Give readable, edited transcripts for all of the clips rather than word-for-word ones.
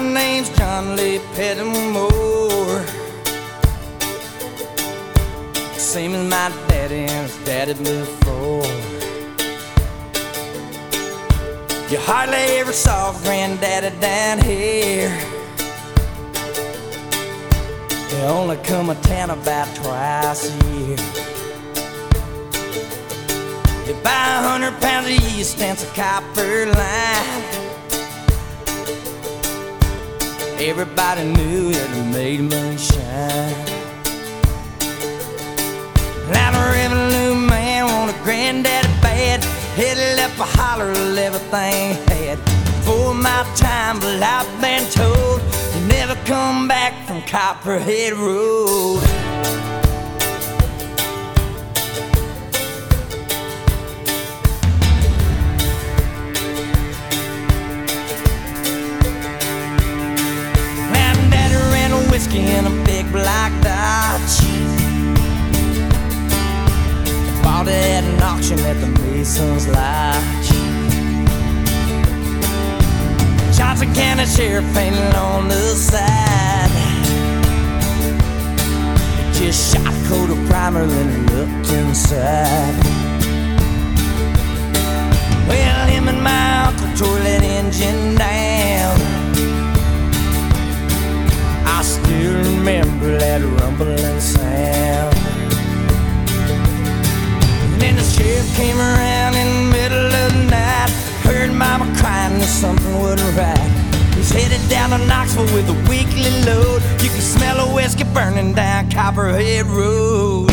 My name's John Lee Pettimore, same as my daddy and his daddy before. You hardly ever saw Granddaddy down here. They only come a town about twice a year. You buy 100 pounds of yeast and some copper line. Everybody knew that it made moonshine. Now the revenue man want a granddaddy bad. He left a holler of everything he had. For my time, but I've been told he never come back from Copperhead Road. In a big black Dodge, bought it at an auction at the Mason's Lodge. Johnson County Sheriff painted on the side. He just shot a coat of primer and looked inside. Well, him and my uncle tore that engine down. I still remember that rumbling sound. And then the sheriff came around in the middle of the night. Heard mama crying that something wasn't right. He's headed down to Knoxville with a weekly load. You can smell a whiskey burning down Copperhead Road.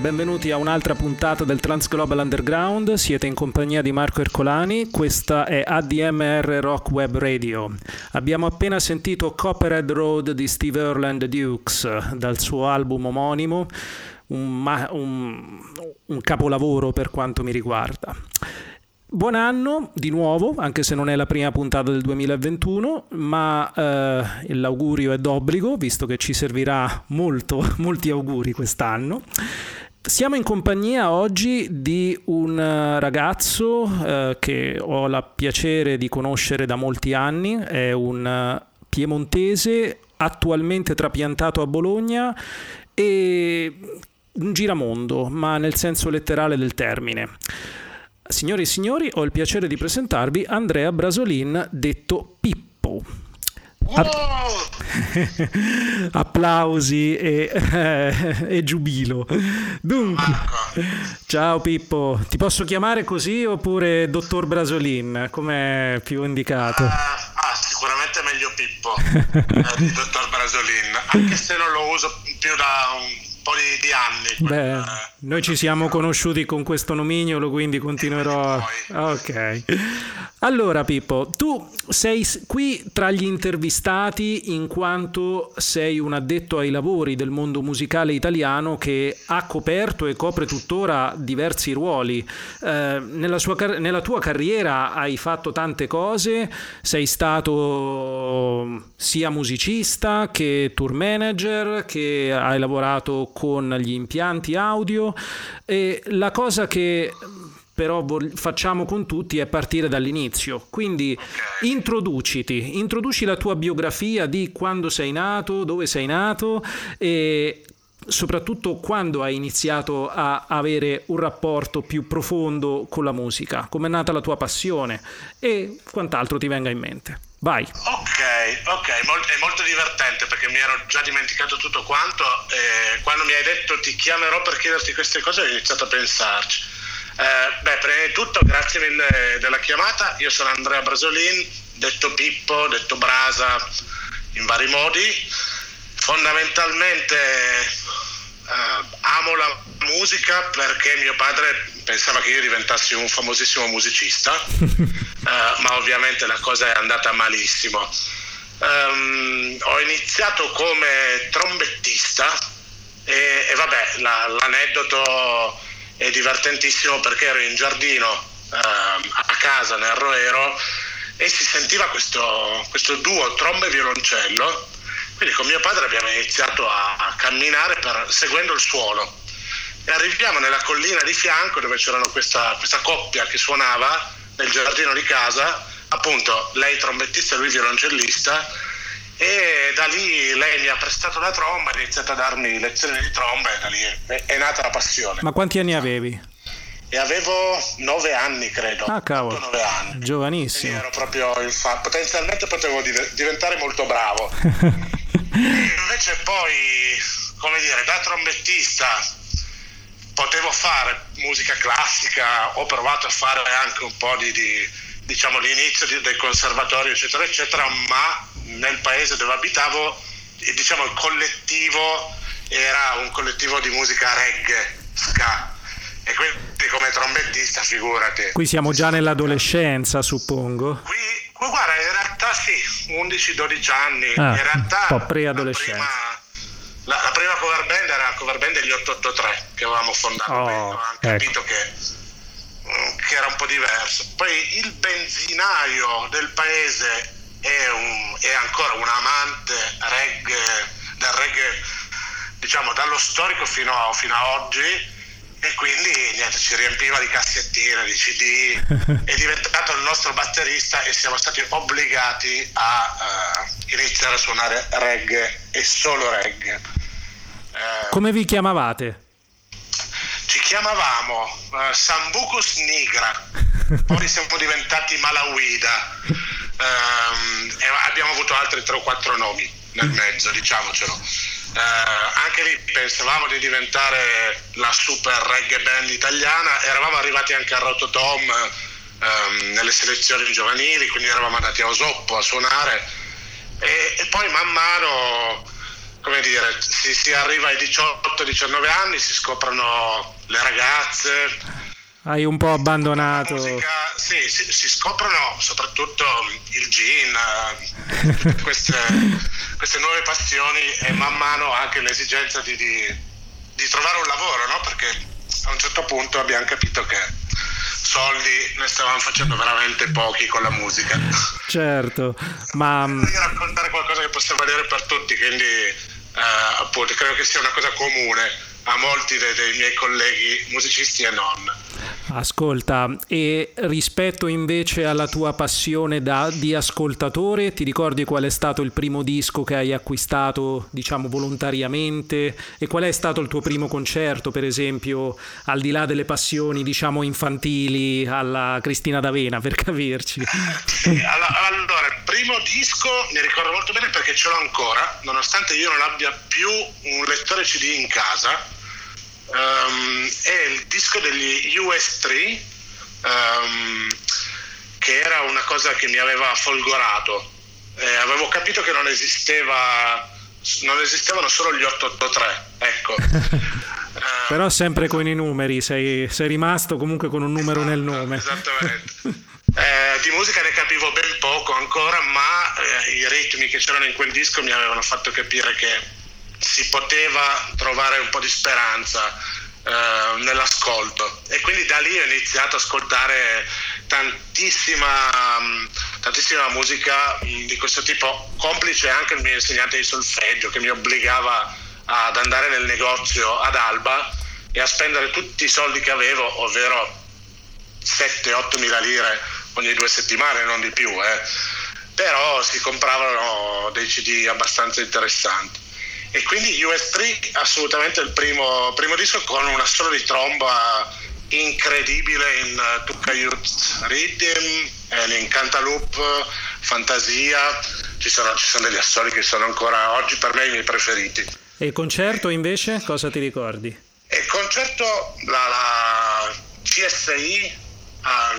Benvenuti a un'altra puntata del Transglobal Underground, siete in compagnia di Marco Ercolani, questa è ADMR Rock Web Radio. Abbiamo appena sentito Copperhead Road di Steve Earle and the Dukes, dal suo album omonimo, un capolavoro per quanto mi riguarda. Buon anno di nuovo, anche se non è la prima puntata del 2021, ma l'augurio è d'obbligo, visto che ci servirà molti auguri quest'anno. Siamo in compagnia oggi di un ragazzo che ho il piacere di conoscere da molti anni, è un piemontese attualmente trapiantato a Bologna e un giramondo, ma nel senso letterale del termine. Signore e signori, ho il piacere di presentarvi Andrea Brasolin, detto Pippo. Applausi e giubilo. Dunque, ciao Pippo, ti posso chiamare così oppure dottor Brasolin, come più indicato? Sicuramente meglio Pippo, dottor Brasolin, anche se non lo uso più da un po' di anni. Noi ci siamo conosciuti con questo nomignolo, quindi continuerò. Ok. Allora, Pippo, tu sei qui tra gli intervistati in quanto sei un addetto ai lavori del mondo musicale italiano che ha coperto e copre tuttora diversi ruoli. Nella tua carriera hai fatto tante cose, sei stato sia musicista che tour manager, che hai lavorato con gli impianti audio, e la cosa che però facciamo con tutti è partire dall'inizio, quindi introduci la tua biografia di quando sei nato, dove sei nato e soprattutto quando hai iniziato a avere un rapporto più profondo con la musica, com'è nata la tua passione e quant'altro ti venga in mente. Vai. Ok, è molto divertente perché mi ero già dimenticato tutto quanto. Quando mi hai detto ti chiamerò per chiederti queste cose ho iniziato a pensarci. Prima di tutto grazie mille della chiamata. Io sono Andrea Brasolin, detto Pippo, detto Brasa in vari modi. Fondamentalmente amo la musica perché mio padre pensava che io diventassi un famosissimo musicista, ma ovviamente la cosa è andata malissimo. Ho iniziato come trombettista e vabbè, l'aneddoto è divertentissimo perché ero in giardino a casa nel Roero e si sentiva questo duo trombe e violoncello. Quindi con mio padre abbiamo iniziato a camminare seguendo il suono e arriviamo nella collina di fianco dove c'erano questa coppia che suonava nel giardino di casa, appunto lei trombettista e lui violoncellista, e da lì lei mi ha prestato la tromba, ha iniziato a darmi lezioni di tromba e da lì è nata la passione. Ma quanti anni avevi? E avevo 9 anni, credo. Ah, cavolo. 9 anni. Giovanissimo. Quindi ero proprio potenzialmente potevo diventare molto bravo. Invece poi, come dire, da trombettista potevo fare musica classica, ho provato a fare anche un po' diciamo l'inizio del conservatorio eccetera eccetera, ma nel paese dove abitavo, diciamo, il collettivo era un collettivo di musica reggae, ska. E quindi come trombettista, figurati. Qui siamo già nell'adolescenza, suppongo. Qui guarda, in realtà sì, 11-12 anni, in realtà un po' pre-adolescenza. La prima cover band era la cover band degli 883 che avevamo fondato, capito che era un po' diverso. Poi il benzinaio del paese è ancora un amante del reggae, diciamo dallo storico fino a oggi. E quindi niente, ci riempiva di cassettine, di CD, è diventato il nostro batterista e siamo stati obbligati a iniziare a suonare reggae e solo reggae. Come vi chiamavate? Ci chiamavamo Sambucus Nigra, poi siamo diventati Malawida, e abbiamo avuto altri 3 o 4 nomi nel mezzo, diciamocelo. Anche lì pensavamo di diventare la super reggae band italiana, eravamo arrivati anche a Rototom nelle selezioni giovanili, quindi eravamo andati a Osoppo a suonare e poi man mano, come dire, si arriva ai 18-19 anni, si scoprono le ragazze. Hai un po' abbandonato. Musica, sì, si scoprono soprattutto il gin, queste nuove passioni e man mano anche l'esigenza di trovare un lavoro, no? Perché a un certo punto abbiamo capito che soldi ne stavamo facendo veramente pochi con la musica. Certo, ma voglio raccontare qualcosa che possa valere per tutti, quindi appunto credo che sia una cosa comune a molti dei miei colleghi musicisti e non. Ascolta, e rispetto invece alla tua passione di ascoltatore, ti ricordi qual è stato il primo disco che hai acquistato, diciamo, volontariamente? E qual è stato il tuo primo concerto, per esempio, al di là delle passioni, diciamo, infantili, alla Cristina D'Avena, per capirci? Sì, allora, il primo disco mi ricordo molto bene perché ce l'ho ancora, nonostante io non abbia più un lettore CD in casa. È il disco degli US3, che era una cosa che mi aveva folgorato. Avevo capito che non esisteva non esistevano solo gli 883, ecco. Però sempre con i numeri, sei rimasto comunque con un numero, esatto, nel nome. Esattamente. Di musica ne capivo ben poco ancora, ma i ritmi che c'erano in quel disco mi avevano fatto capire che si poteva trovare un po' di speranza nell'ascolto, e quindi da lì ho iniziato ad ascoltare tantissima musica di questo tipo, complice anche il mio insegnante di solfeggio che mi obbligava ad andare nel negozio ad alba e a spendere tutti i soldi che avevo, ovvero 7-8 mila lire ogni 2 settimane, non di più, però si compravano dei CD abbastanza interessanti. E quindi US3 assolutamente il primo disco, con una solo di tromba incredibile in Tukayut Rhythm, l'Incantalup, Fantasia, ci sono degli assoli che sono ancora oggi per me i miei preferiti. E il concerto invece cosa ti ricordi? Il concerto la CSI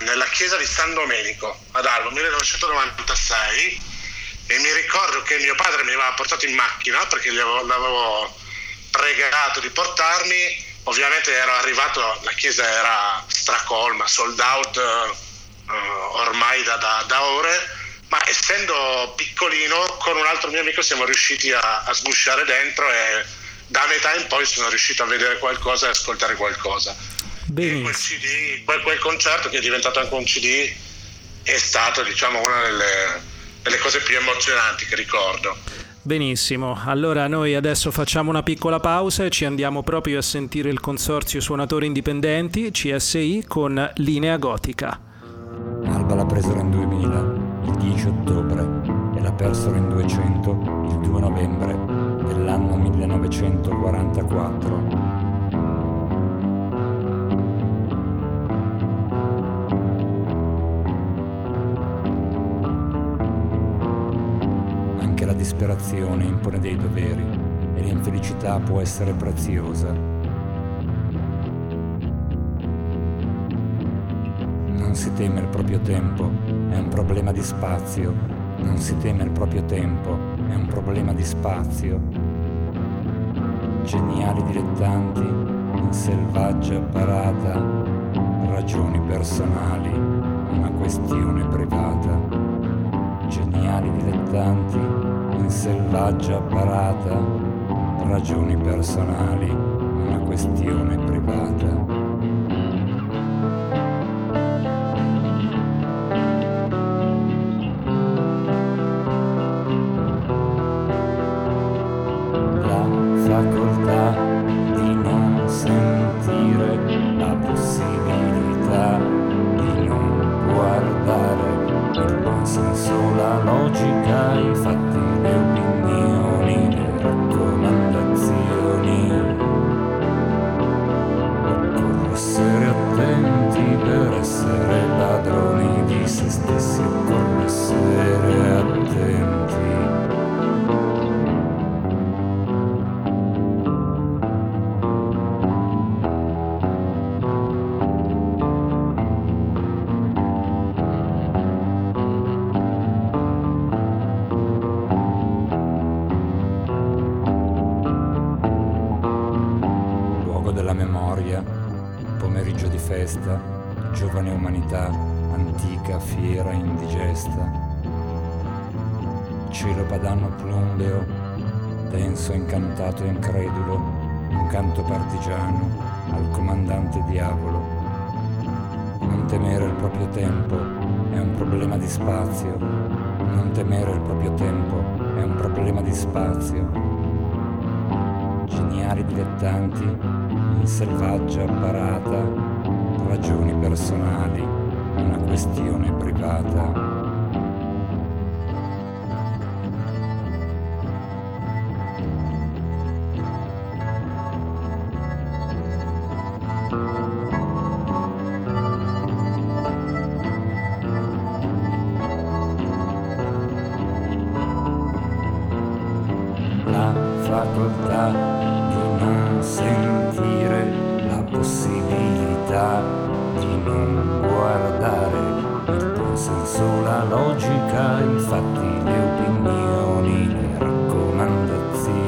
nella chiesa di San Domenico ad Alba 1996, e mi ricordo che mio padre mi aveva portato in macchina perché l'avevo pregato di portarmi. Ovviamente ero arrivato, la chiesa era stracolma, sold out ormai da ore, ma essendo piccolino con un altro mio amico siamo riusciti a sgusciare dentro, e da metà in poi sono riuscito a vedere qualcosa e ascoltare qualcosa. E quel CD, quel concerto che è diventato anche un CD, è stato, diciamo, una delle cose più emozionanti che ricordo. Benissimo, allora noi adesso facciamo una piccola pausa e ci andiamo proprio a sentire il Consorzio Suonatori Indipendenti, CSI, con Linea Gotica. Alba la presero in 2000, il 10 ottobre, e la persero in 200, il 2 novembre dell'anno 1944. Anche la disperazione impone dei doveri, e l'infelicità può essere preziosa. Non si teme il proprio tempo, è un problema di spazio. Non si teme il proprio tempo, è un problema di spazio. Geniali dilettanti in selvaggia parata, ragioni personali, una questione privata. Geniali dilettanti in selvaggia parata, ragioni personali, una questione privata. La facoltà di non sentire, la possibilità di non guardare, il buon senso, la logica, i fatti, le opinioni, le raccomandazioni. Occorre essere attenti per essere ladroni di se stessi, occorre essere attenti. Giovane umanità, antica fiera indigesta. Cielo padano plumbeo, denso, incantato e incredulo, un canto partigiano al comandante diavolo. Non temere il proprio tempo è un problema di spazio. Non temere il proprio tempo è un problema di spazio. Geniali dilettanti in selvaggia parata, ragioni personali, una questione privata. La facoltà di non sentire, la possibilità di non guardare, il buon senso, la logica, i fatti, le opinioni, le raccomandazioni.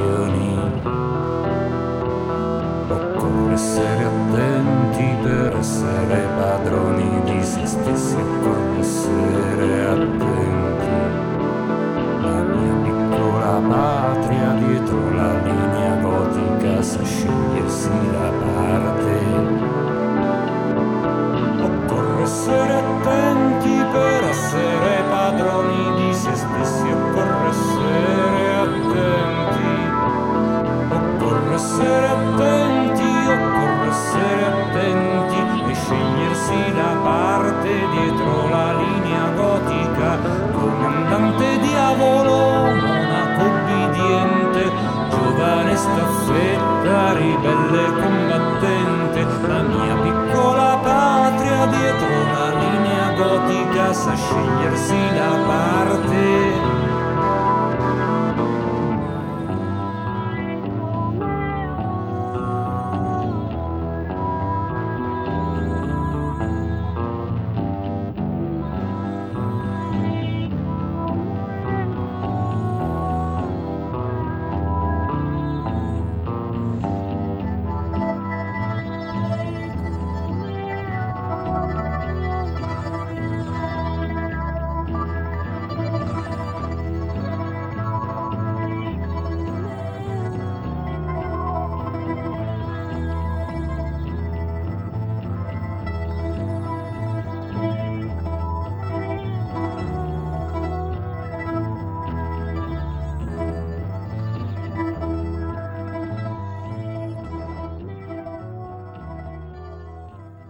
scegliersi la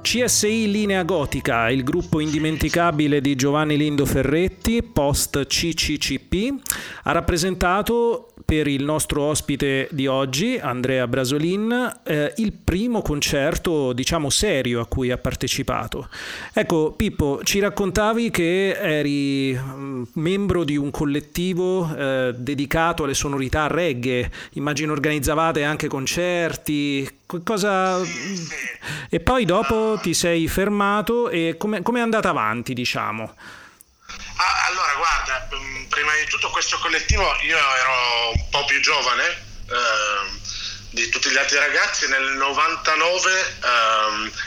CSI Linea Gotica, il gruppo indimenticabile di Giovanni Lindo Ferretti, post CCCP, ha rappresentato per il nostro ospite di oggi, Andrea Brasolin, il primo concerto, diciamo, serio a cui ha partecipato. Ecco, Pippo, ci raccontavi che eri membro di un collettivo dedicato alle sonorità reggae, immagino organizzavate anche concerti. Cosa... Sì. E poi dopo ti sei fermato e come è andata avanti, diciamo? Allora, guarda, prima di tutto questo collettivo, io ero un po' più giovane di tutti gli altri ragazzi. Nel 99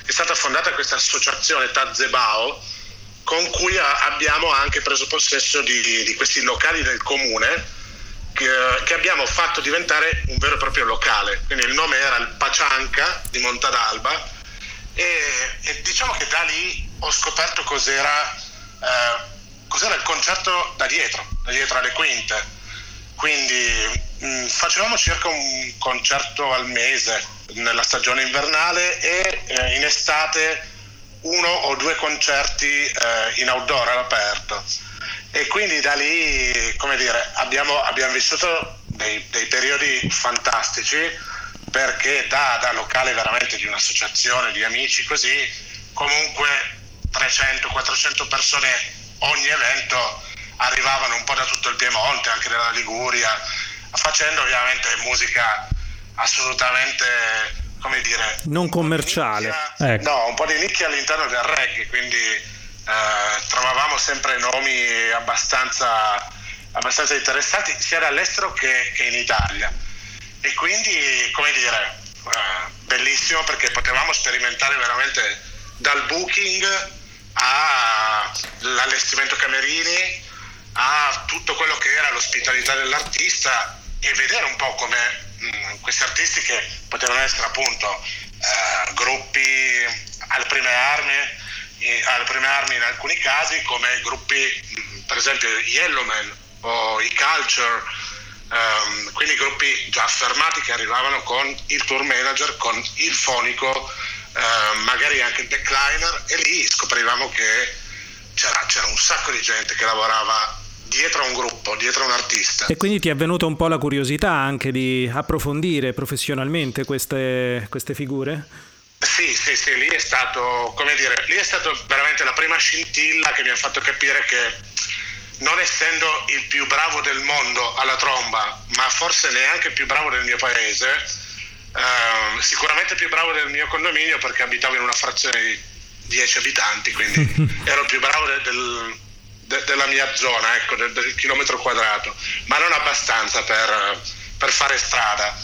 è stata fondata questa associazione Tazebao, con cui abbiamo anche preso possesso di questi locali del comune, che abbiamo fatto diventare un vero e proprio locale. Quindi il nome era il Pacianca di Montadalba, e diciamo che da lì ho scoperto cos'era il concerto da dietro alle quinte. Quindi facevamo circa un concerto al mese nella stagione invernale, e in estate uno o due concerti in outdoor, all'aperto. E quindi da lì, come dire, abbiamo vissuto dei periodi fantastici, perché da locale veramente di un'associazione di amici, così, comunque 300-400 persone ogni evento arrivavano un po' da tutto il Piemonte, anche dalla Liguria, facendo ovviamente musica assolutamente, come dire, non commerciale, un po' di nicchia all'interno del reggae. Quindi trovavamo sempre nomi abbastanza interessanti, sia dall'estero che in Italia. E quindi, come dire, bellissimo, perché potevamo sperimentare veramente dal booking all'allestimento camerini, a tutto quello che era l'ospitalità dell'artista, e vedere un po' come questi artisti, che potevano essere appunto gruppi alle prime armi in alcuni casi, come gruppi, per esempio, Yellowman o i Culture, quindi gruppi già affermati che arrivavano con il tour manager, con il fonico, magari anche il decliner, e lì scoprivamo che c'era un sacco di gente che lavorava dietro a un gruppo, dietro a un artista. E quindi ti è venuta un po' la curiosità anche di approfondire professionalmente queste figure? Sì, lì è stato, come dire, lì è stato veramente la prima scintilla che mi ha fatto capire che, non essendo il più bravo del mondo alla tromba, ma forse neanche il più bravo del mio paese, sicuramente più bravo del mio condominio, perché abitavo in una frazione di 10 abitanti, quindi ero più bravo della mia zona, ecco, del chilometro quadrato, ma non abbastanza per fare strada.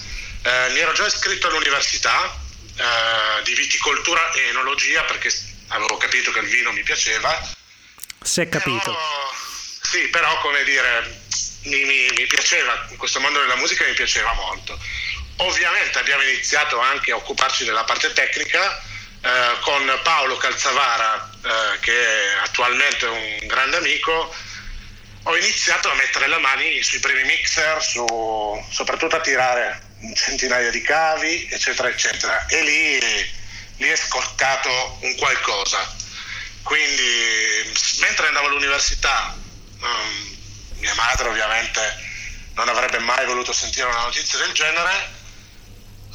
Mi ero già iscritto all'università di viticoltura e enologia, perché avevo capito che il vino mi piaceva. Si è capito. Però, come dire, mi piaceva questo mondo della musica, mi piaceva molto. Ovviamente abbiamo iniziato anche a occuparci della parte tecnica con Paolo Calzavara, che è attualmente un grande amico. Ho iniziato a mettere le mani sui primi mixer, soprattutto a tirare un centinaio di cavi, eccetera eccetera, e lì è scorcato un qualcosa. Quindi, mentre andavo all'università, mia madre ovviamente non avrebbe mai voluto sentire una notizia del genere.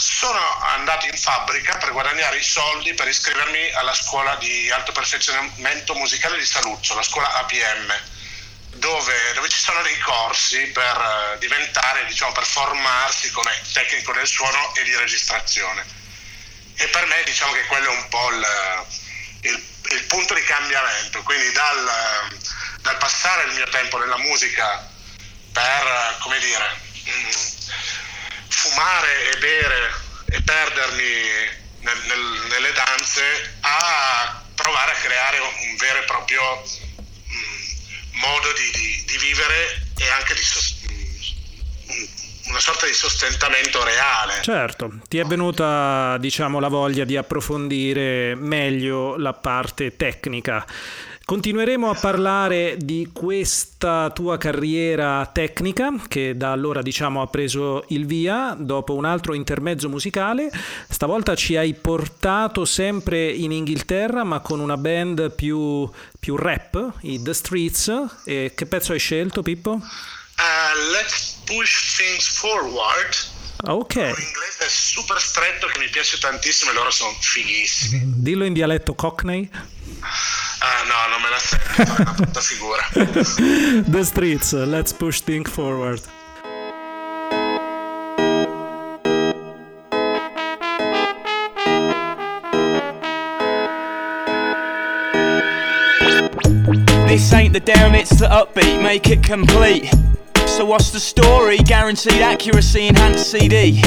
Sono andato in fabbrica per guadagnare i soldi per iscrivermi alla scuola di alto perfezionamento musicale di Saluzzo, la scuola APM, dove ci sono dei corsi per diventare, diciamo, per formarsi come tecnico del suono e di registrazione. E per me, diciamo, che quello è un po' il punto di cambiamento, quindi dal passare il mio tempo nella musica per, come dire, fumare e bere e perdermi nelle danze, a provare a creare un vero e proprio modo di vivere e anche una sorta di sostentamento reale. Certo, ti è venuta, diciamo, la voglia di approfondire meglio la parte tecnica. Continueremo a parlare di questa tua carriera tecnica, che da allora, diciamo, ha preso il via dopo un altro intermezzo musicale. Stavolta ci hai portato sempre in Inghilterra, ma con una band più rap, i The Streets. E che pezzo hai scelto, Pippo? Let's Push Things Forward. Ok. In inglese è super stretto, che mi piace tantissimo, e loro sono fighissimi. Dillo in dialetto cockney. Ah no, non me la sento, fare una brutta figura. The Streets, Let's Push Things Forward. This ain't the down, it's the upbeat, make it complete. So what's the story? Guaranteed accuracy, enhanced CD.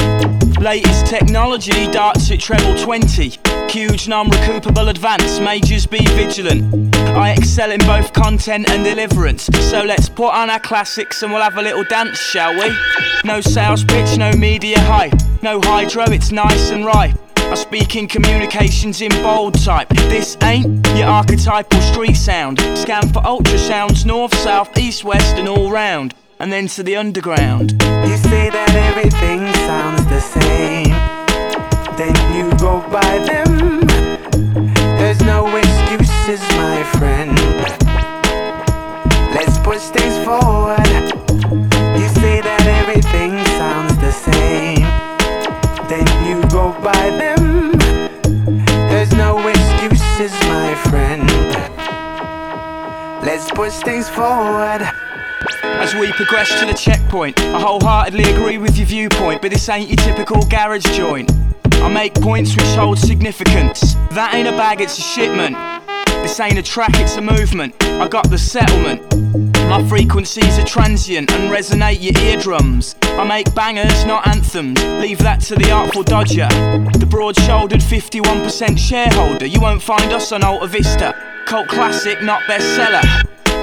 Latest technology, darts at treble 20. Huge non-recoupable advance, majors be vigilant. I excel in both content and deliverance. So let's put on our classics and we'll have a little dance, shall we? No sales pitch, no media hype. No hydro, it's nice and ripe. I speak in communications in bold type. This ain't your archetypal street sound. Scan for ultrasounds, north, south, east, west and all round. And then to the underground. You say that everything sounds the same, then you go by them. There's no excuses, my friend. Let's push things forward. You say that everything sounds the same, then you go by them. There's no excuses, my friend. Let's push things forward. As we progress to the checkpoint, I wholeheartedly agree with your viewpoint, but this ain't your typical garage joint. I make points which hold significance. That ain't a bag, it's a shipment. This ain't a track, it's a movement. I got the settlement. My frequencies are transient and resonate your eardrums. I make bangers, not anthems. Leave that to the artful dodger, the broad-shouldered 51% shareholder. You won't find us on Alta Vista. Cult classic, not bestseller.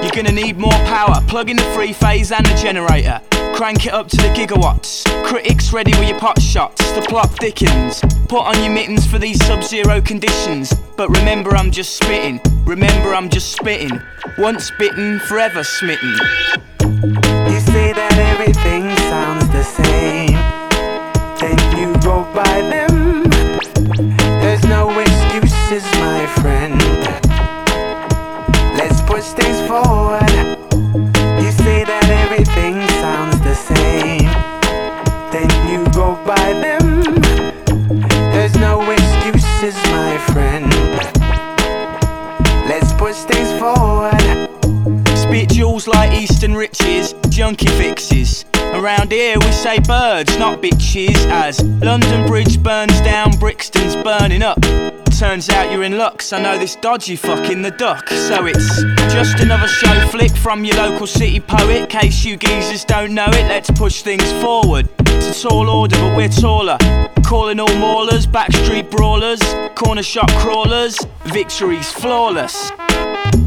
You're gonna need more power. Plug in the three-phase and the generator. Crank it up to the gigawatts. Critics ready with your pot shots. The plot thickens. Put on your mittens for these sub-zero conditions. But remember, I'm just spitting. Remember, I'm just spitting. Once bitten, forever smitten. You say that everything sounds the same, then you go by them. There's no excuses, my friend. Let's push things forward. You say that everything sounds the same, then you go by them. There's no excuses, my friend. Let's push things forward. Spit jewels like Eastern riches, junkie fixes. Around here we say birds, not bitches, as London Bridge burns down, Brixton's burning up. Turns out you're in luck, so I know this dodgy fuck in the duck. So it's just another show flick from your local city poet. Case you geezers don't know it, let's push things forward. It's a tall order, but we're taller. Calling all maulers, backstreet brawlers, corner shop crawlers. Victory's flawless.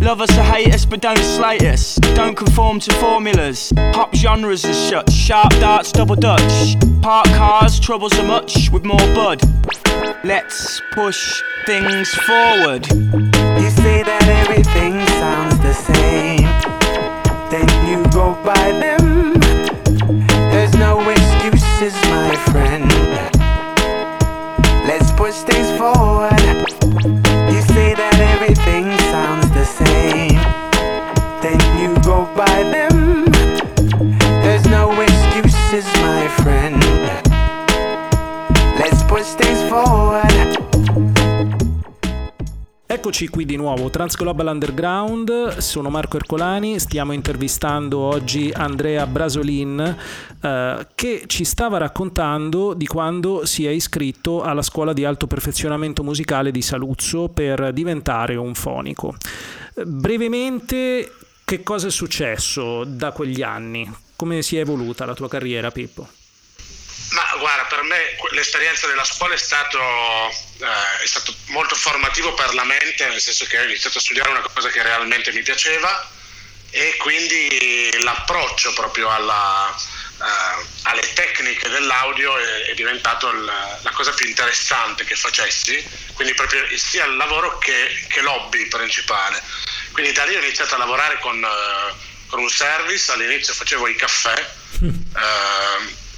Love us or hate us, but don't slate us. Don't conform to formulas. Pop genres and such. Sharp darts, double dutch. Park cars, troubles are much with more bud. Let's push things forward. You say that everything sounds the same, then you go by them. There's no excuses, my friend. Let's push things forward. You say that everything sounds the same, then you go by them. There's no excuses, my friend. Let's Eccoci qui di nuovo, Transglobal Underground, sono Marco Ercolani, stiamo intervistando oggi Andrea Brasolin che ci stava raccontando di quando si è iscritto alla scuola di alto perfezionamento musicale di Saluzzo per diventare un fonico. Brevemente, che cosa è successo da quegli anni? Come si è evoluta la tua carriera, Pippo? Ma guarda, per me l'esperienza della scuola è stato molto formativo per la mente, nel senso che ho iniziato a studiare una cosa che realmente mi piaceva, e quindi l'approccio proprio alle tecniche dell'audio è diventato la cosa più interessante che facessi, quindi proprio sia il lavoro che l'hobby principale. Quindi da lì ho iniziato a lavorare con un service, all'inizio facevo i caffè,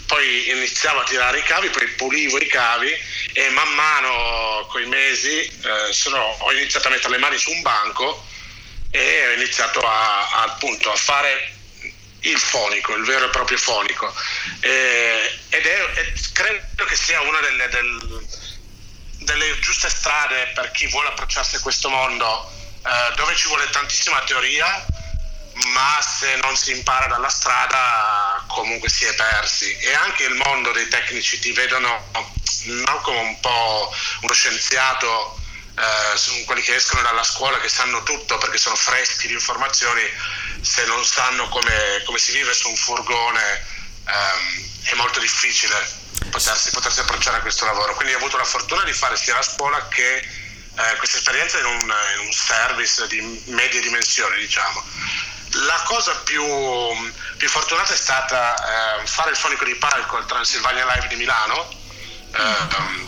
poi iniziavo a tirare i cavi, poi pulivo i cavi, e man mano coi mesi ho iniziato a mettere le mani su un banco e ho iniziato appunto a fare il fonico, il vero e proprio fonico, ed è credo che sia una delle giuste strade per chi vuole approcciarsi a questo mondo, dove ci vuole tantissima teoria, ma se non si impara dalla strada comunque si è persi, e anche il mondo dei tecnici ti vedono non come un po' uno scienziato, sono quelli che escono dalla scuola che sanno tutto perché sono freschi di informazioni. Se non sanno come si vive su un furgone è molto difficile potersi approcciare a questo lavoro, quindi ho avuto la fortuna di fare sia la scuola che questa esperienza in un service di medie dimensioni, diciamo. La cosa più fortunata è stata fare il fonico di palco al Transylvania Live di Milano,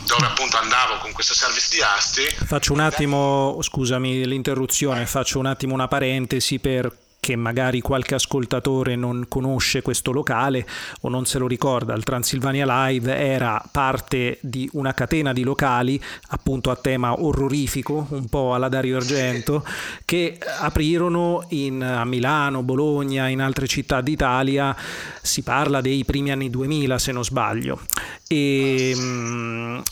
dove appunto andavo con questo service di Asti. Faccio un attimo, scusami l'interruzione, faccio un attimo una parentesi perché magari qualche ascoltatore non conosce questo locale o non se lo ricorda. Il Transylvania Live era parte di una catena di locali appunto a tema orrorifico, un po' alla Dario Argento, che aprirono a Milano, Bologna, in altre città d'Italia. Si parla dei primi anni 2000 se non sbaglio, e quello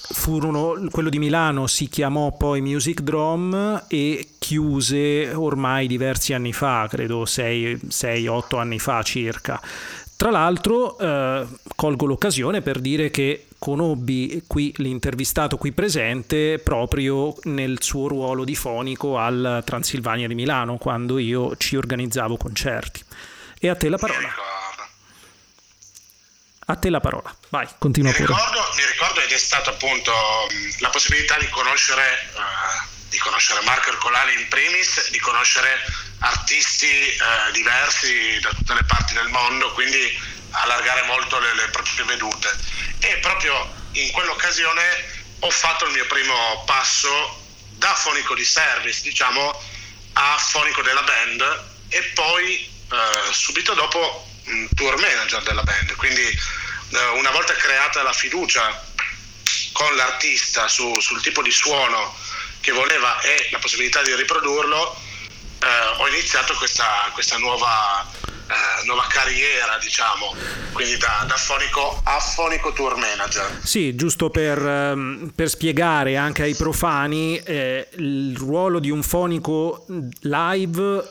di Milano si chiamò poi Music Drum e chiuse ormai diversi anni fa, credo 6-8 anni fa circa. Tra l'altro colgo l'occasione per dire che conobbi qui l'intervistato qui presente proprio nel suo ruolo di fonico al Transilvania di Milano, quando io ci organizzavo concerti. E a te la parola. A te la parola, vai, continua pure. Mi ricordo ed è stato appunto la possibilità di conoscere Marco Ercolani in primis, di conoscere artisti diversi da tutte le parti del mondo, quindi allargare molto le proprie vedute. E proprio in quell'occasione ho fatto il mio primo passo da fonico di service, diciamo, a fonico della band, e poi subito dopo tour manager della band. Quindi una volta creata la fiducia con l'artista sul tipo di suono che voleva e la possibilità di riprodurlo, ho iniziato questa nuova carriera, diciamo, quindi da fonico a fonico tour manager. Sì, giusto per spiegare anche ai profani, il ruolo di un fonico live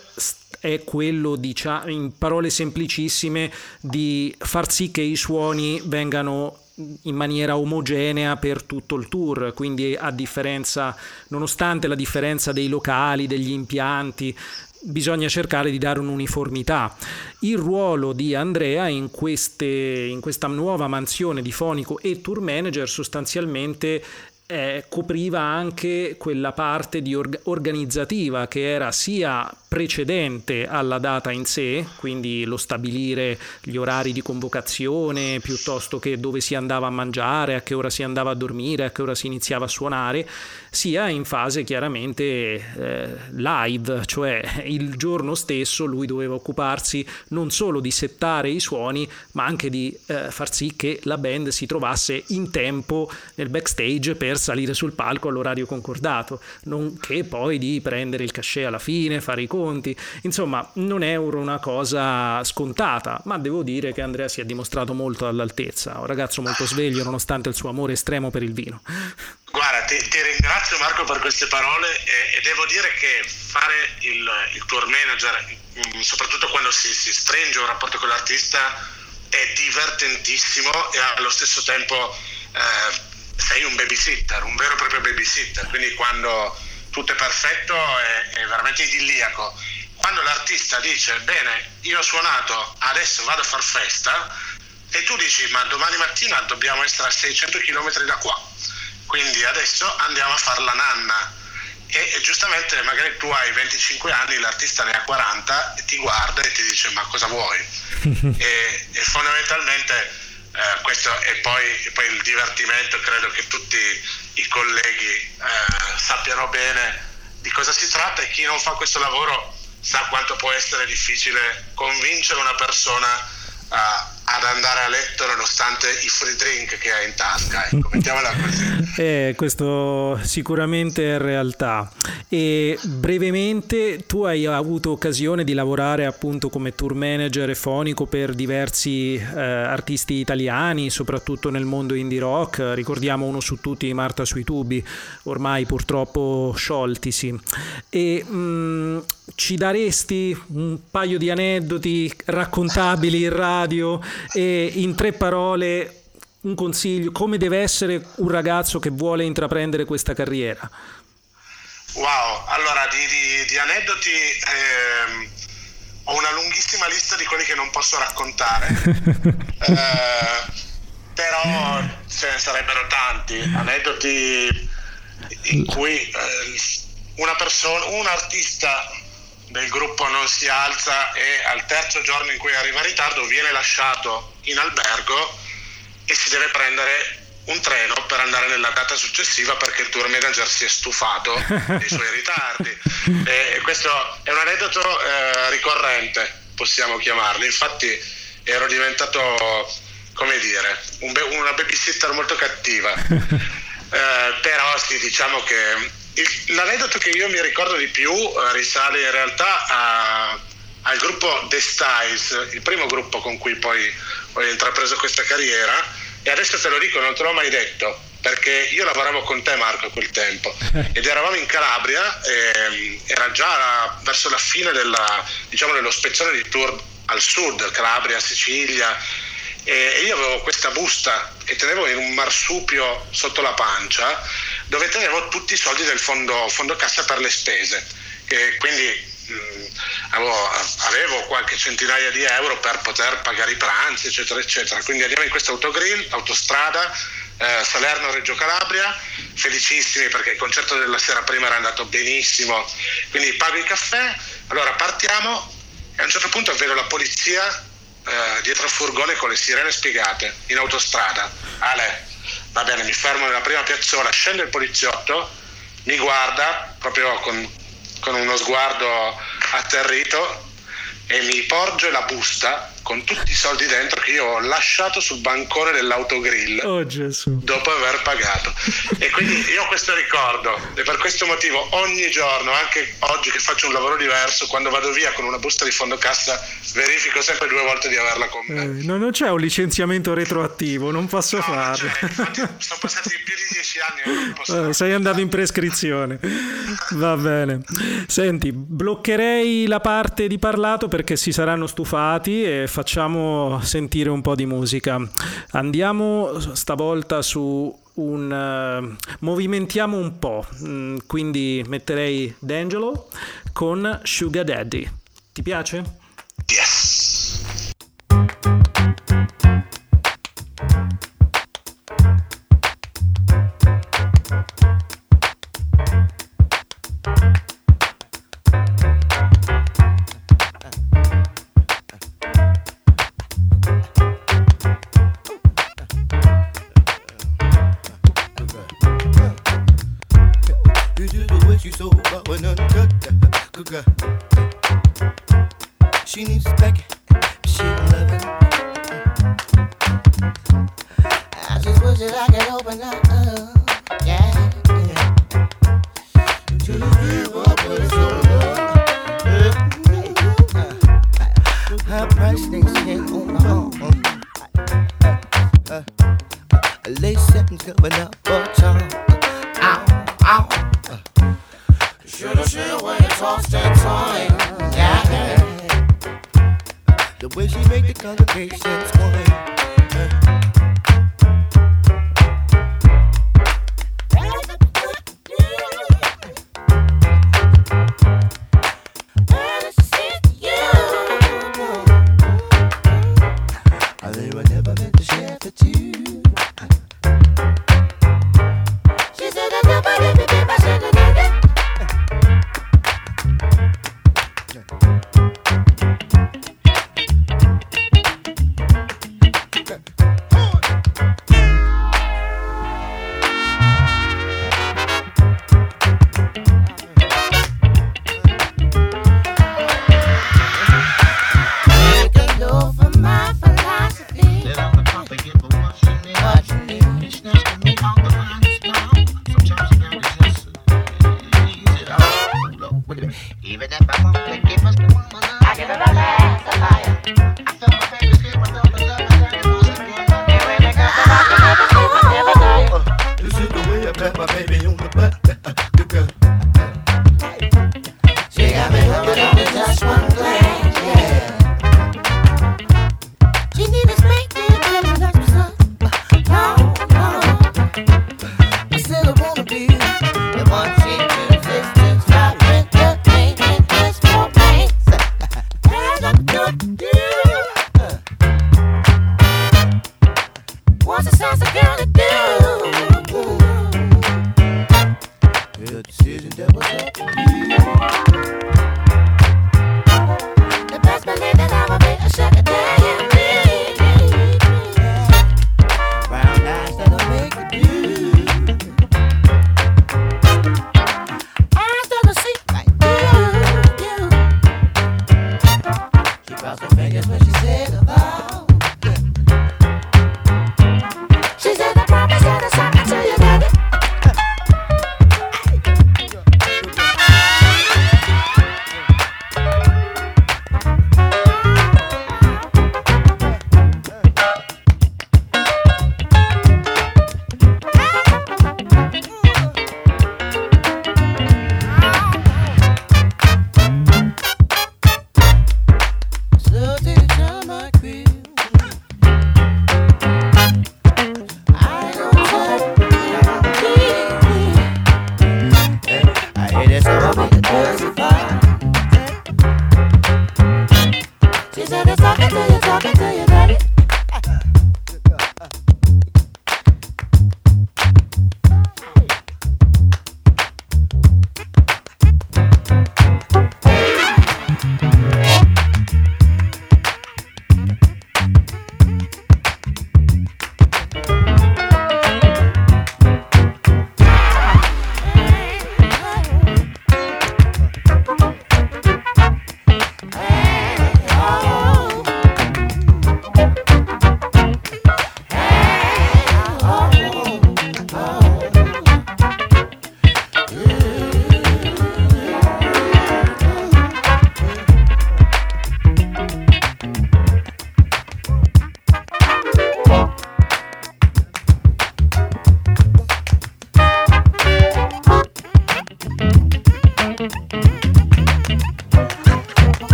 è quello, diciamo, in parole semplicissime, di far sì che i suoni vengano in maniera omogenea per tutto il tour, quindi a differenza, nonostante la differenza dei locali, degli impianti, bisogna cercare di dare un'uniformità. Il ruolo di Andrea in questa nuova mansione di fonico e tour manager sostanzialmente copriva anche quella parte di organizzativa che era sia precedente alla data in sé, quindi lo stabilire gli orari di convocazione, piuttosto che dove si andava a mangiare, a che ora si andava a dormire, a che ora si iniziava a suonare, sia in fase chiaramente live, cioè il giorno stesso lui doveva occuparsi non solo di settare i suoni, ma anche di far sì che la band si trovasse in tempo nel backstage per salire sul palco all'orario concordato, nonché poi di prendere il cachet alla fine, fare i racconti. Insomma, non è una cosa scontata, ma devo dire che Andrea si è dimostrato molto all'altezza, un ragazzo molto sveglio nonostante il suo amore estremo per il vino. Guarda, ti ringrazio Marco per queste parole e devo dire che fare il tour manager, soprattutto quando si stringe un rapporto con l'artista, è divertentissimo e allo stesso tempo sei un babysitter, un vero e proprio babysitter, quindi quando tutto è perfetto è veramente idilliaco. Quando l'artista dice bene, io ho suonato, adesso vado a far festa, e tu dici ma domani mattina dobbiamo essere a 600 km da qua, quindi adesso andiamo a far la nanna, e giustamente magari tu hai 25 anni, l'artista ne ha 40 e ti guarda e ti dice ma cosa vuoi? e fondamentalmente questo è poi il divertimento, credo che tutti i colleghi sappiano bene di cosa si tratta, e chi non fa questo lavoro sa quanto può essere difficile convincere una persona ad andare a letto nonostante i free drink che hai in tasca, ecco, mettiamola così. Questo sicuramente è realtà. E brevemente, tu hai avuto occasione di lavorare appunto come tour manager e fonico per diversi artisti italiani, soprattutto nel mondo indie rock. Ricordiamo uno su tutti, Marta sui Tubi, ormai purtroppo scioltisi, e ci daresti un paio di aneddoti raccontabili in radio e in tre parole un consiglio, come deve essere un ragazzo che vuole intraprendere questa carriera? Wow, allora di aneddoti ho una lunghissima lista di quelli che non posso raccontare, però ce ne sarebbero tanti aneddoti in cui un artista del gruppo non si alza e al terzo giorno in cui arriva in ritardo viene lasciato in albergo e si deve prendere un treno per andare nella data successiva perché il tour manager si è stufato dei suoi ritardi. E questo è un aneddoto ricorrente, possiamo chiamarlo. Infatti ero diventato, come dire, una babysitter molto cattiva, però sì, diciamo che l'aneddoto che io mi ricordo di più risale in realtà al gruppo The Styles, il primo gruppo con cui poi ho intrapreso questa carriera, e adesso te lo dico, non te l'ho mai detto, perché io lavoravo con te Marco a quel tempo ed eravamo in Calabria, era già verso la fine dello spezzone di tour al sud, Calabria, Sicilia, e io avevo questa busta e tenevo in un marsupio sotto la pancia dove tenevo tutti i soldi del fondo cassa per le spese, e quindi avevo qualche centinaia di euro per poter pagare i pranzi eccetera eccetera. Quindi andiamo in questa autogrill, autostrada, Salerno-Reggio Calabria, felicissimi perché il concerto della sera prima era andato benissimo, quindi pago il caffè, allora partiamo, e a un certo punto vedo la polizia dietro al furgone con le sirene spiegate in autostrada. Ale, va bene, mi fermo nella prima piazzola, scende il poliziotto, mi guarda proprio con uno sguardo atterrito e mi porge la busta con tutti i soldi dentro che io ho lasciato sul bancone dell'autogrill dopo aver pagato. E quindi io ho questo ricordo, e per questo motivo ogni giorno, anche oggi che faccio un lavoro diverso, quando vado via con una busta di fondo cassa verifico sempre 2 volte di averla con me. Non c'è un licenziamento retroattivo, non posso farlo. Sono passati più di 10 anni, non posso sei andato in prescrizione. Va bene, senti, bloccherei la parte di parlato perché si saranno stufati, e facciamo sentire un po' di musica. Andiamo stavolta su movimentiamo un po', quindi metterei D'Angelo con Sugar Daddy. Ti piace? Yes. She needs to back it, but she don't love it. I just wish that I could open up, yeah, yeah. To the people, but it's so love. something's coming up for Tom. Ow, ow. Shoulda, shoulda, when you tossed that time. Yeah. The way she make the congregation sway.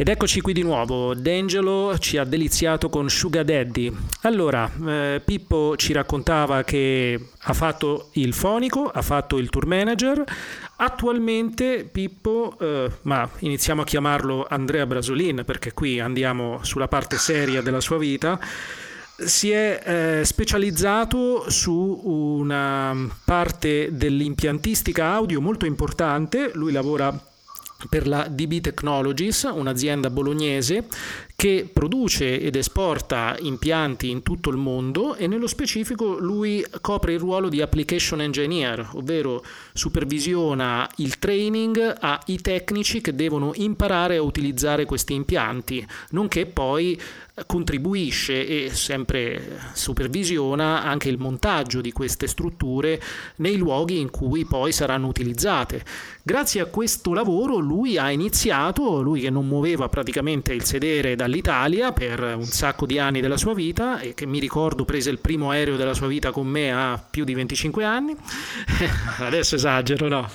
Ed eccoci qui di nuovo, D'Angelo ci ha deliziato con Sugar Daddy. Allora, Pippo ci raccontava che ha fatto il fonico, ha fatto il tour manager. Attualmente Pippo, ma iniziamo a chiamarlo Andrea Brasolin perché qui andiamo sulla parte seria della sua vita, si è specializzato su una parte dell'impiantistica audio molto importante. Lui lavora per la DB Technologies, un'azienda bolognese che produce ed esporta impianti in tutto il mondo, e nello specifico lui copre il ruolo di application engineer, ovvero supervisiona il training ai tecnici che devono imparare a utilizzare questi impianti, nonché poi contribuisce e sempre supervisiona anche il montaggio di queste strutture nei luoghi in cui poi saranno utilizzate. Grazie a questo lavoro lui ha iniziato, lui che non muoveva praticamente il sedere dall'Italia per un sacco di anni della sua vita, e che mi ricordo prese il primo aereo della sua vita con me a più di 25 anni, adesso esagero, no?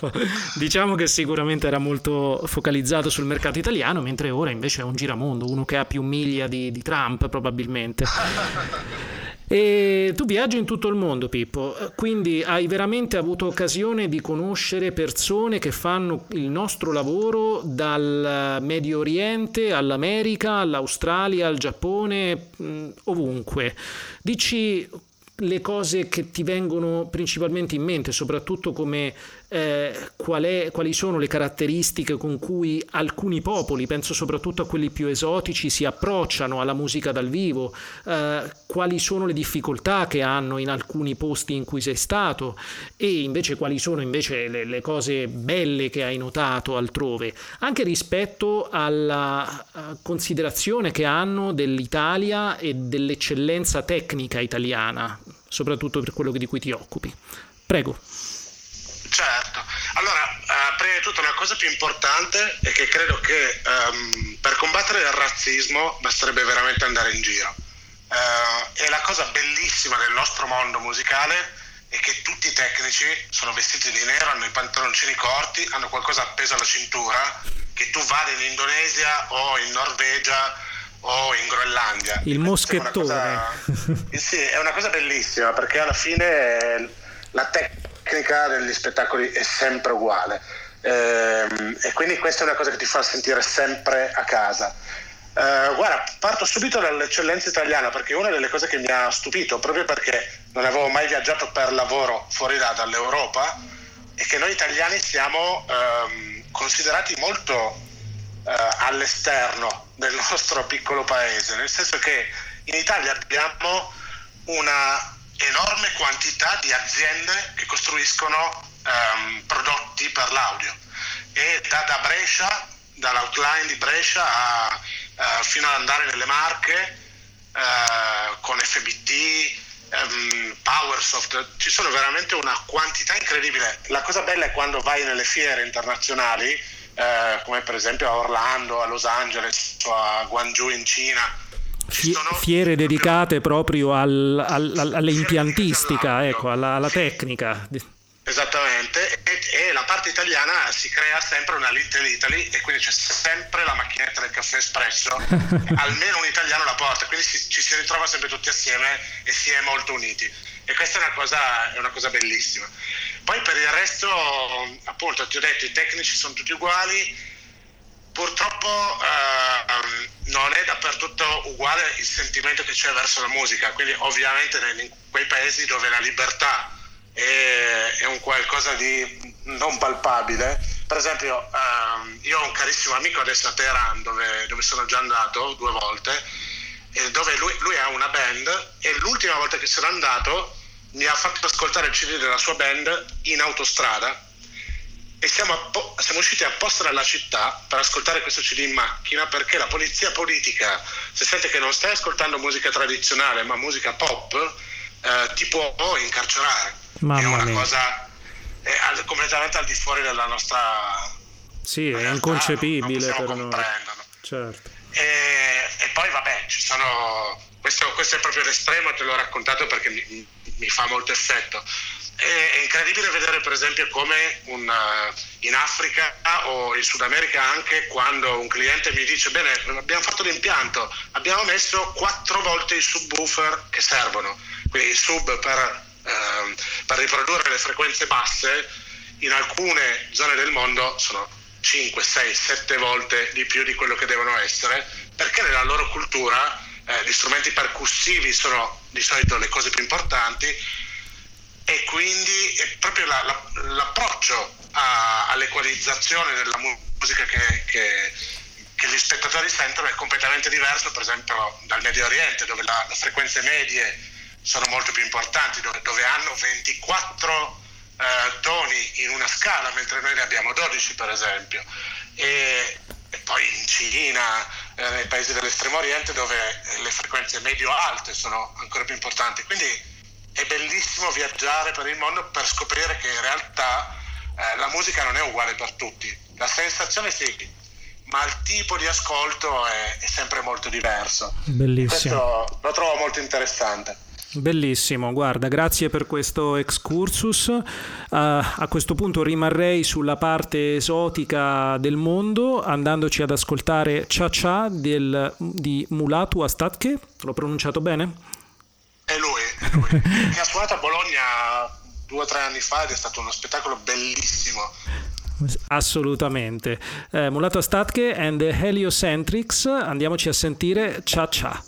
Diciamo che sicuramente era molto focalizzato sul mercato italiano, mentre ora invece è un giramondo, uno che ha più miglia di Trump probabilmente. E tu viaggi in tutto il mondo, Pippo, quindi hai veramente avuto occasione di conoscere persone che fanno il nostro lavoro dal Medio Oriente all'America, all'Australia, al Giappone, ovunque. Dici le cose che ti vengono principalmente in mente, soprattutto come quali sono le caratteristiche con cui alcuni popoli, penso soprattutto a quelli più esotici, si approcciano alla musica dal vivo, quali sono le difficoltà che hanno in alcuni posti in cui sei stato, e invece quali sono invece le cose belle che hai notato altrove, anche rispetto alla considerazione che hanno dell'Italia e dell'eccellenza tecnica italiana, soprattutto per quello di cui ti occupi. Prego. Certo, allora prima di tutto una cosa più importante è che credo che per combattere il razzismo basterebbe veramente andare in giro, e la cosa bellissima del nostro mondo musicale è che tutti i tecnici sono vestiti di nero, hanno i pantaloncini corti, hanno qualcosa appeso alla cintura, che tu vada in Indonesia o in Norvegia o in Groenlandia. Il moschettone. Sì, è una cosa bellissima, perché alla fine la tecnica degli spettacoli è sempre uguale, e quindi questa è una cosa che ti fa sentire sempre a casa. Guarda, parto subito dall'eccellenza italiana, perché una delle cose che mi ha stupito, proprio perché non avevo mai viaggiato per lavoro fuori dall'Europa, è che noi italiani siamo considerati molto all'esterno del nostro piccolo paese, nel senso che in Italia abbiamo una enorme quantità di aziende che costruiscono prodotti per l'audio, e da Brescia, dall'outline di Brescia fino ad andare nelle Marche con FBT, Powersoft, ci sono veramente una quantità incredibile. La cosa bella è quando vai nelle fiere internazionali, come per esempio a Orlando, a Los Angeles o a Guangzhou in Cina. Fiere dedicate proprio all'impiantistica, ecco, alla tecnica. Esattamente, e la parte italiana si crea sempre una Little Italy, e quindi c'è sempre la macchinetta del caffè espresso, almeno un italiano la porta, quindi ci si ritrova sempre tutti assieme e si è molto uniti, e questa è una cosa bellissima. Poi per il resto, appunto, ti ho detto, i tecnici sono tutti uguali. Purtroppo non è dappertutto uguale il sentimento che c'è verso la musica, quindi ovviamente in quei paesi dove la libertà è un qualcosa di non palpabile, per esempio io ho un carissimo amico adesso a Teheran, dove sono già andato 2 volte, e dove lui ha una band, e l'ultima volta che sono andato mi ha fatto ascoltare il CD della sua band in autostrada, e siamo usciti apposta dalla città per ascoltare questo CD in macchina, perché la polizia politica, se sente che non stai ascoltando musica tradizionale ma musica pop, ti può incarcerare. Mamma mia. È una cosa completamente al di fuori della nostra... Sì, è inconcepibile, non per noi. Certo. E poi vabbè, ci sono... Questo è proprio l'estremo, te l'ho raccontato perché mi fa molto effetto. È incredibile vedere per esempio come in Africa o in Sud America, anche quando un cliente mi dice: bene, abbiamo fatto l'impianto, abbiamo messo 4 volte i subwoofer che servono, quindi i sub per riprodurre le frequenze basse, in alcune zone del mondo sono 5, 6, 7 volte di più di quello che devono essere, perché nella loro cultura gli strumenti percussivi sono di solito le cose più importanti. E quindi è proprio l'approccio all'equalizzazione della musica che gli spettatori sentono è completamente diverso, per esempio dal Medio Oriente, dove le frequenze medie sono molto più importanti, dove hanno 24 toni in una scala, mentre noi ne abbiamo 12 per esempio, e poi in Cina nei paesi dell'estremo oriente, dove le frequenze medio-alte sono ancora più importanti. Quindi è bellissimo viaggiare per il mondo per scoprire che in realtà la musica non è uguale per tutti. La sensazione sì, ma il tipo di ascolto è sempre molto diverso. Bellissimo. Questo lo trovo molto interessante. Bellissimo, guarda, grazie per questo excursus. A questo punto rimarrei sulla parte esotica del mondo, andandoci ad ascoltare Cha Cha di Mulatu Astatke. L'ho pronunciato bene? È lui che ha suonato a Bologna 2 o 3 anni fa ed è stato uno spettacolo bellissimo. Assolutamente. Mulatu Astatke and the Heliocentrics, andiamoci a sentire Cha Cha.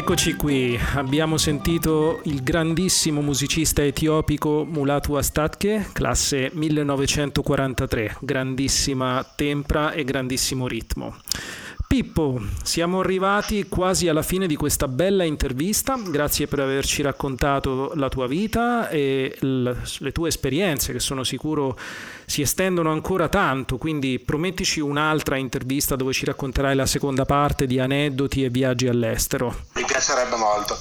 Eccoci qui, abbiamo sentito il grandissimo musicista etiopico Mulatu Astatke, classe 1943, grandissima tempra e grandissimo ritmo. Pippo, siamo arrivati quasi alla fine di questa bella intervista, grazie per averci raccontato la tua vita e le tue esperienze, che sono sicuro si estendono ancora tanto, quindi promettici un'altra intervista dove ci racconterai la seconda parte di aneddoti e viaggi all'estero. Mi piacerebbe molto.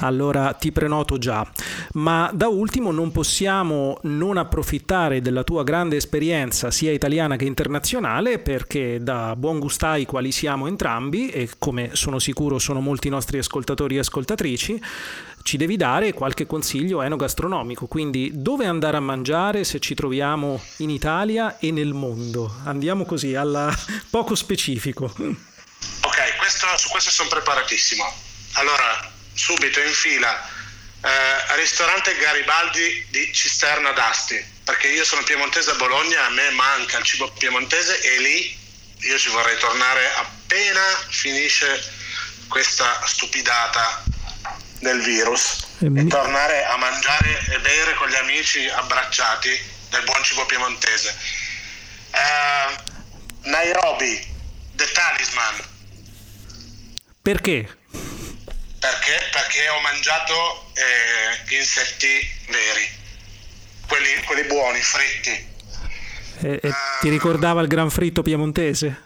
Allora ti prenoto già, ma da ultimo non possiamo non approfittare della tua grande esperienza sia italiana che internazionale, perché da buon gustai quali siamo entrambi, e come sono sicuro sono molti nostri ascoltatori e ascoltatrici, ci devi dare qualche consiglio enogastronomico, quindi dove andare a mangiare se ci troviamo in Italia e nel mondo. Andiamo così, alla poco specifico. Ok, su questo sono preparatissimo. Allora, subito in fila, ristorante Garibaldi di Cisterna d'Asti, perché io sono piemontese a Bologna, a me manca il cibo piemontese e lì io ci vorrei tornare appena finisce questa stupidata del virus e tornare a mangiare e bere con gli amici abbracciati del buon cibo piemontese. Nairobi, The Talisman. Perché? Perché ho mangiato insetti veri, quelli buoni, fritti. E ti ricordava il gran fritto piemontese?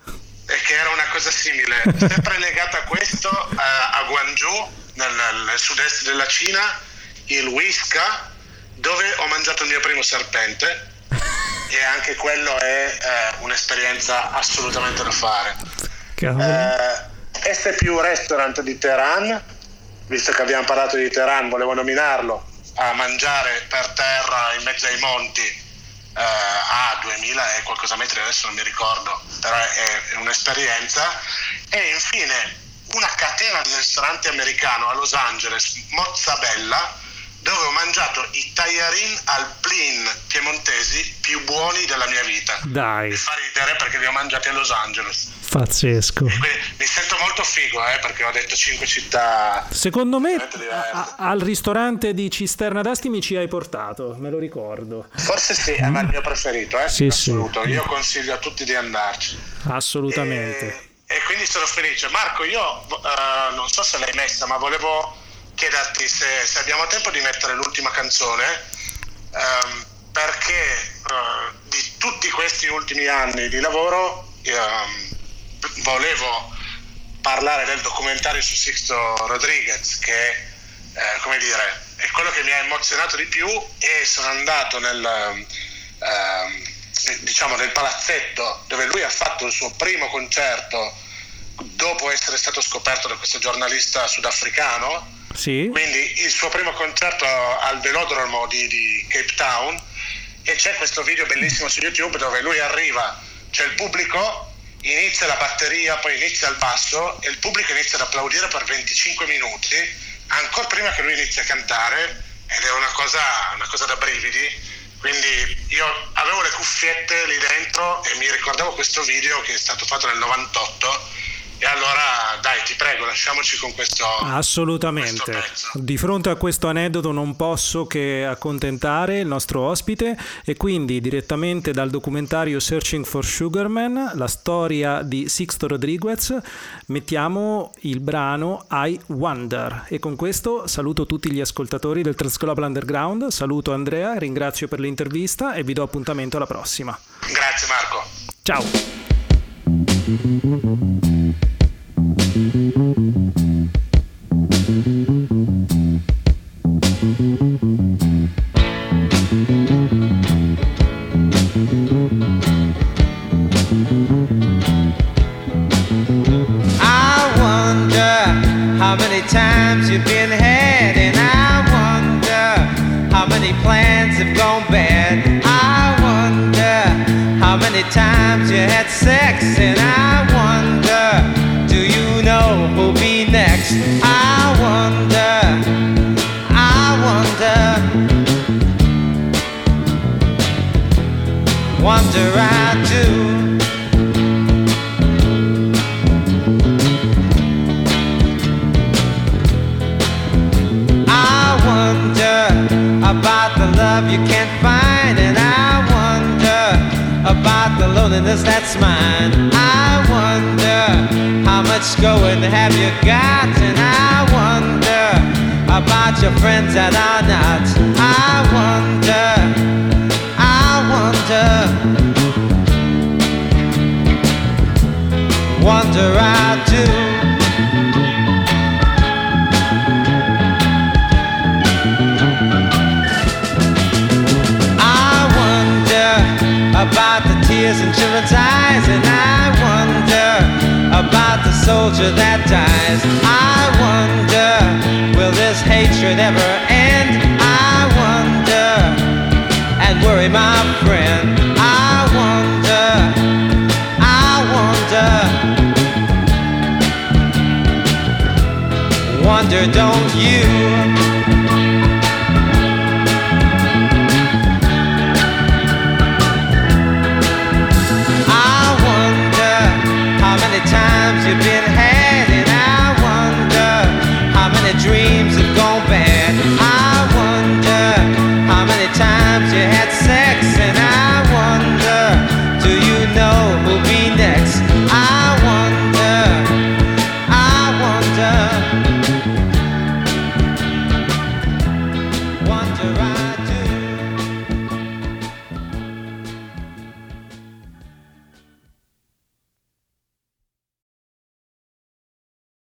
E che era una cosa simile, sempre legata a questo, a Guangzhou, nel sud-est della Cina, il Whisca, dove ho mangiato il mio primo serpente, e anche quello è un'esperienza assolutamente da fare. S+ Restaurant di Teheran, visto che abbiamo parlato di Teheran, volevo nominarlo, a mangiare per terra in mezzo ai monti, a 2000 e qualcosa metri, adesso non mi ricordo, però è un'esperienza. E infine una catena di ristoranti americano a Los Angeles, Mozzabella, dove ho mangiato i tagliarin al plin piemontesi più buoni della mia vita. Dai, mi fa ridere perché li ho mangiati a Los Angeles. Pazzesco. Mi sento molto figo, perché ho detto 5 città. Secondo me al ristorante di Cisterna d'Asti mi ci hai portato, me lo ricordo. Forse sì, è il mio preferito, sì, assoluto. Sì. Io consiglio a tutti di andarci. Assolutamente. E quindi sono felice. Marco, io non so se l'hai messa, ma volevo chiederti se abbiamo tempo di mettere l'ultima canzone, perché di tutti questi ultimi anni di lavoro volevo parlare del documentario su Sixto Rodriguez, che come dire, è quello che mi ha emozionato di più, e sono andato nel palazzetto dove lui ha fatto il suo primo concerto dopo essere stato scoperto da questo giornalista sudafricano. Sì. Quindi il suo primo concerto al velodromo di Cape Town, e c'è questo video bellissimo su YouTube dove lui arriva, c'è il pubblico, inizia la batteria, poi inizia il basso e il pubblico inizia ad applaudire per 25 minuti, ancora prima che lui inizi a cantare, ed è una cosa da brividi. Quindi io avevo le cuffiette lì dentro e mi ricordavo questo video che è stato fatto nel 98. E allora dai, ti prego, lasciamoci con questo. Assolutamente. Questo di fronte a questo aneddoto non posso che accontentare il nostro ospite, e quindi direttamente dal documentario Searching for Sugarman, la storia di Sixto Rodriguez, mettiamo il brano I Wonder. E con questo saluto tutti gli ascoltatori del Transglobal Underground, saluto Andrea, ringrazio per l'intervista e vi do appuntamento alla prossima. Grazie Marco. Ciao. Times you've been had, and I wonder how many plans have gone bad. I wonder how many times you had sex, and I wonder, do you know who'll be next? I wonder, wonder I do. the loneliness that's mine. I wonder how much going have you got, and I wonder about your friends that are not. I wonder I do. I wonder about the tears in children's eyes, and I wonder about the soldier that dies. I wonder, will this hatred ever end? I wonder, and worry my friend. Wonder, don't you? I wonder how many times you've been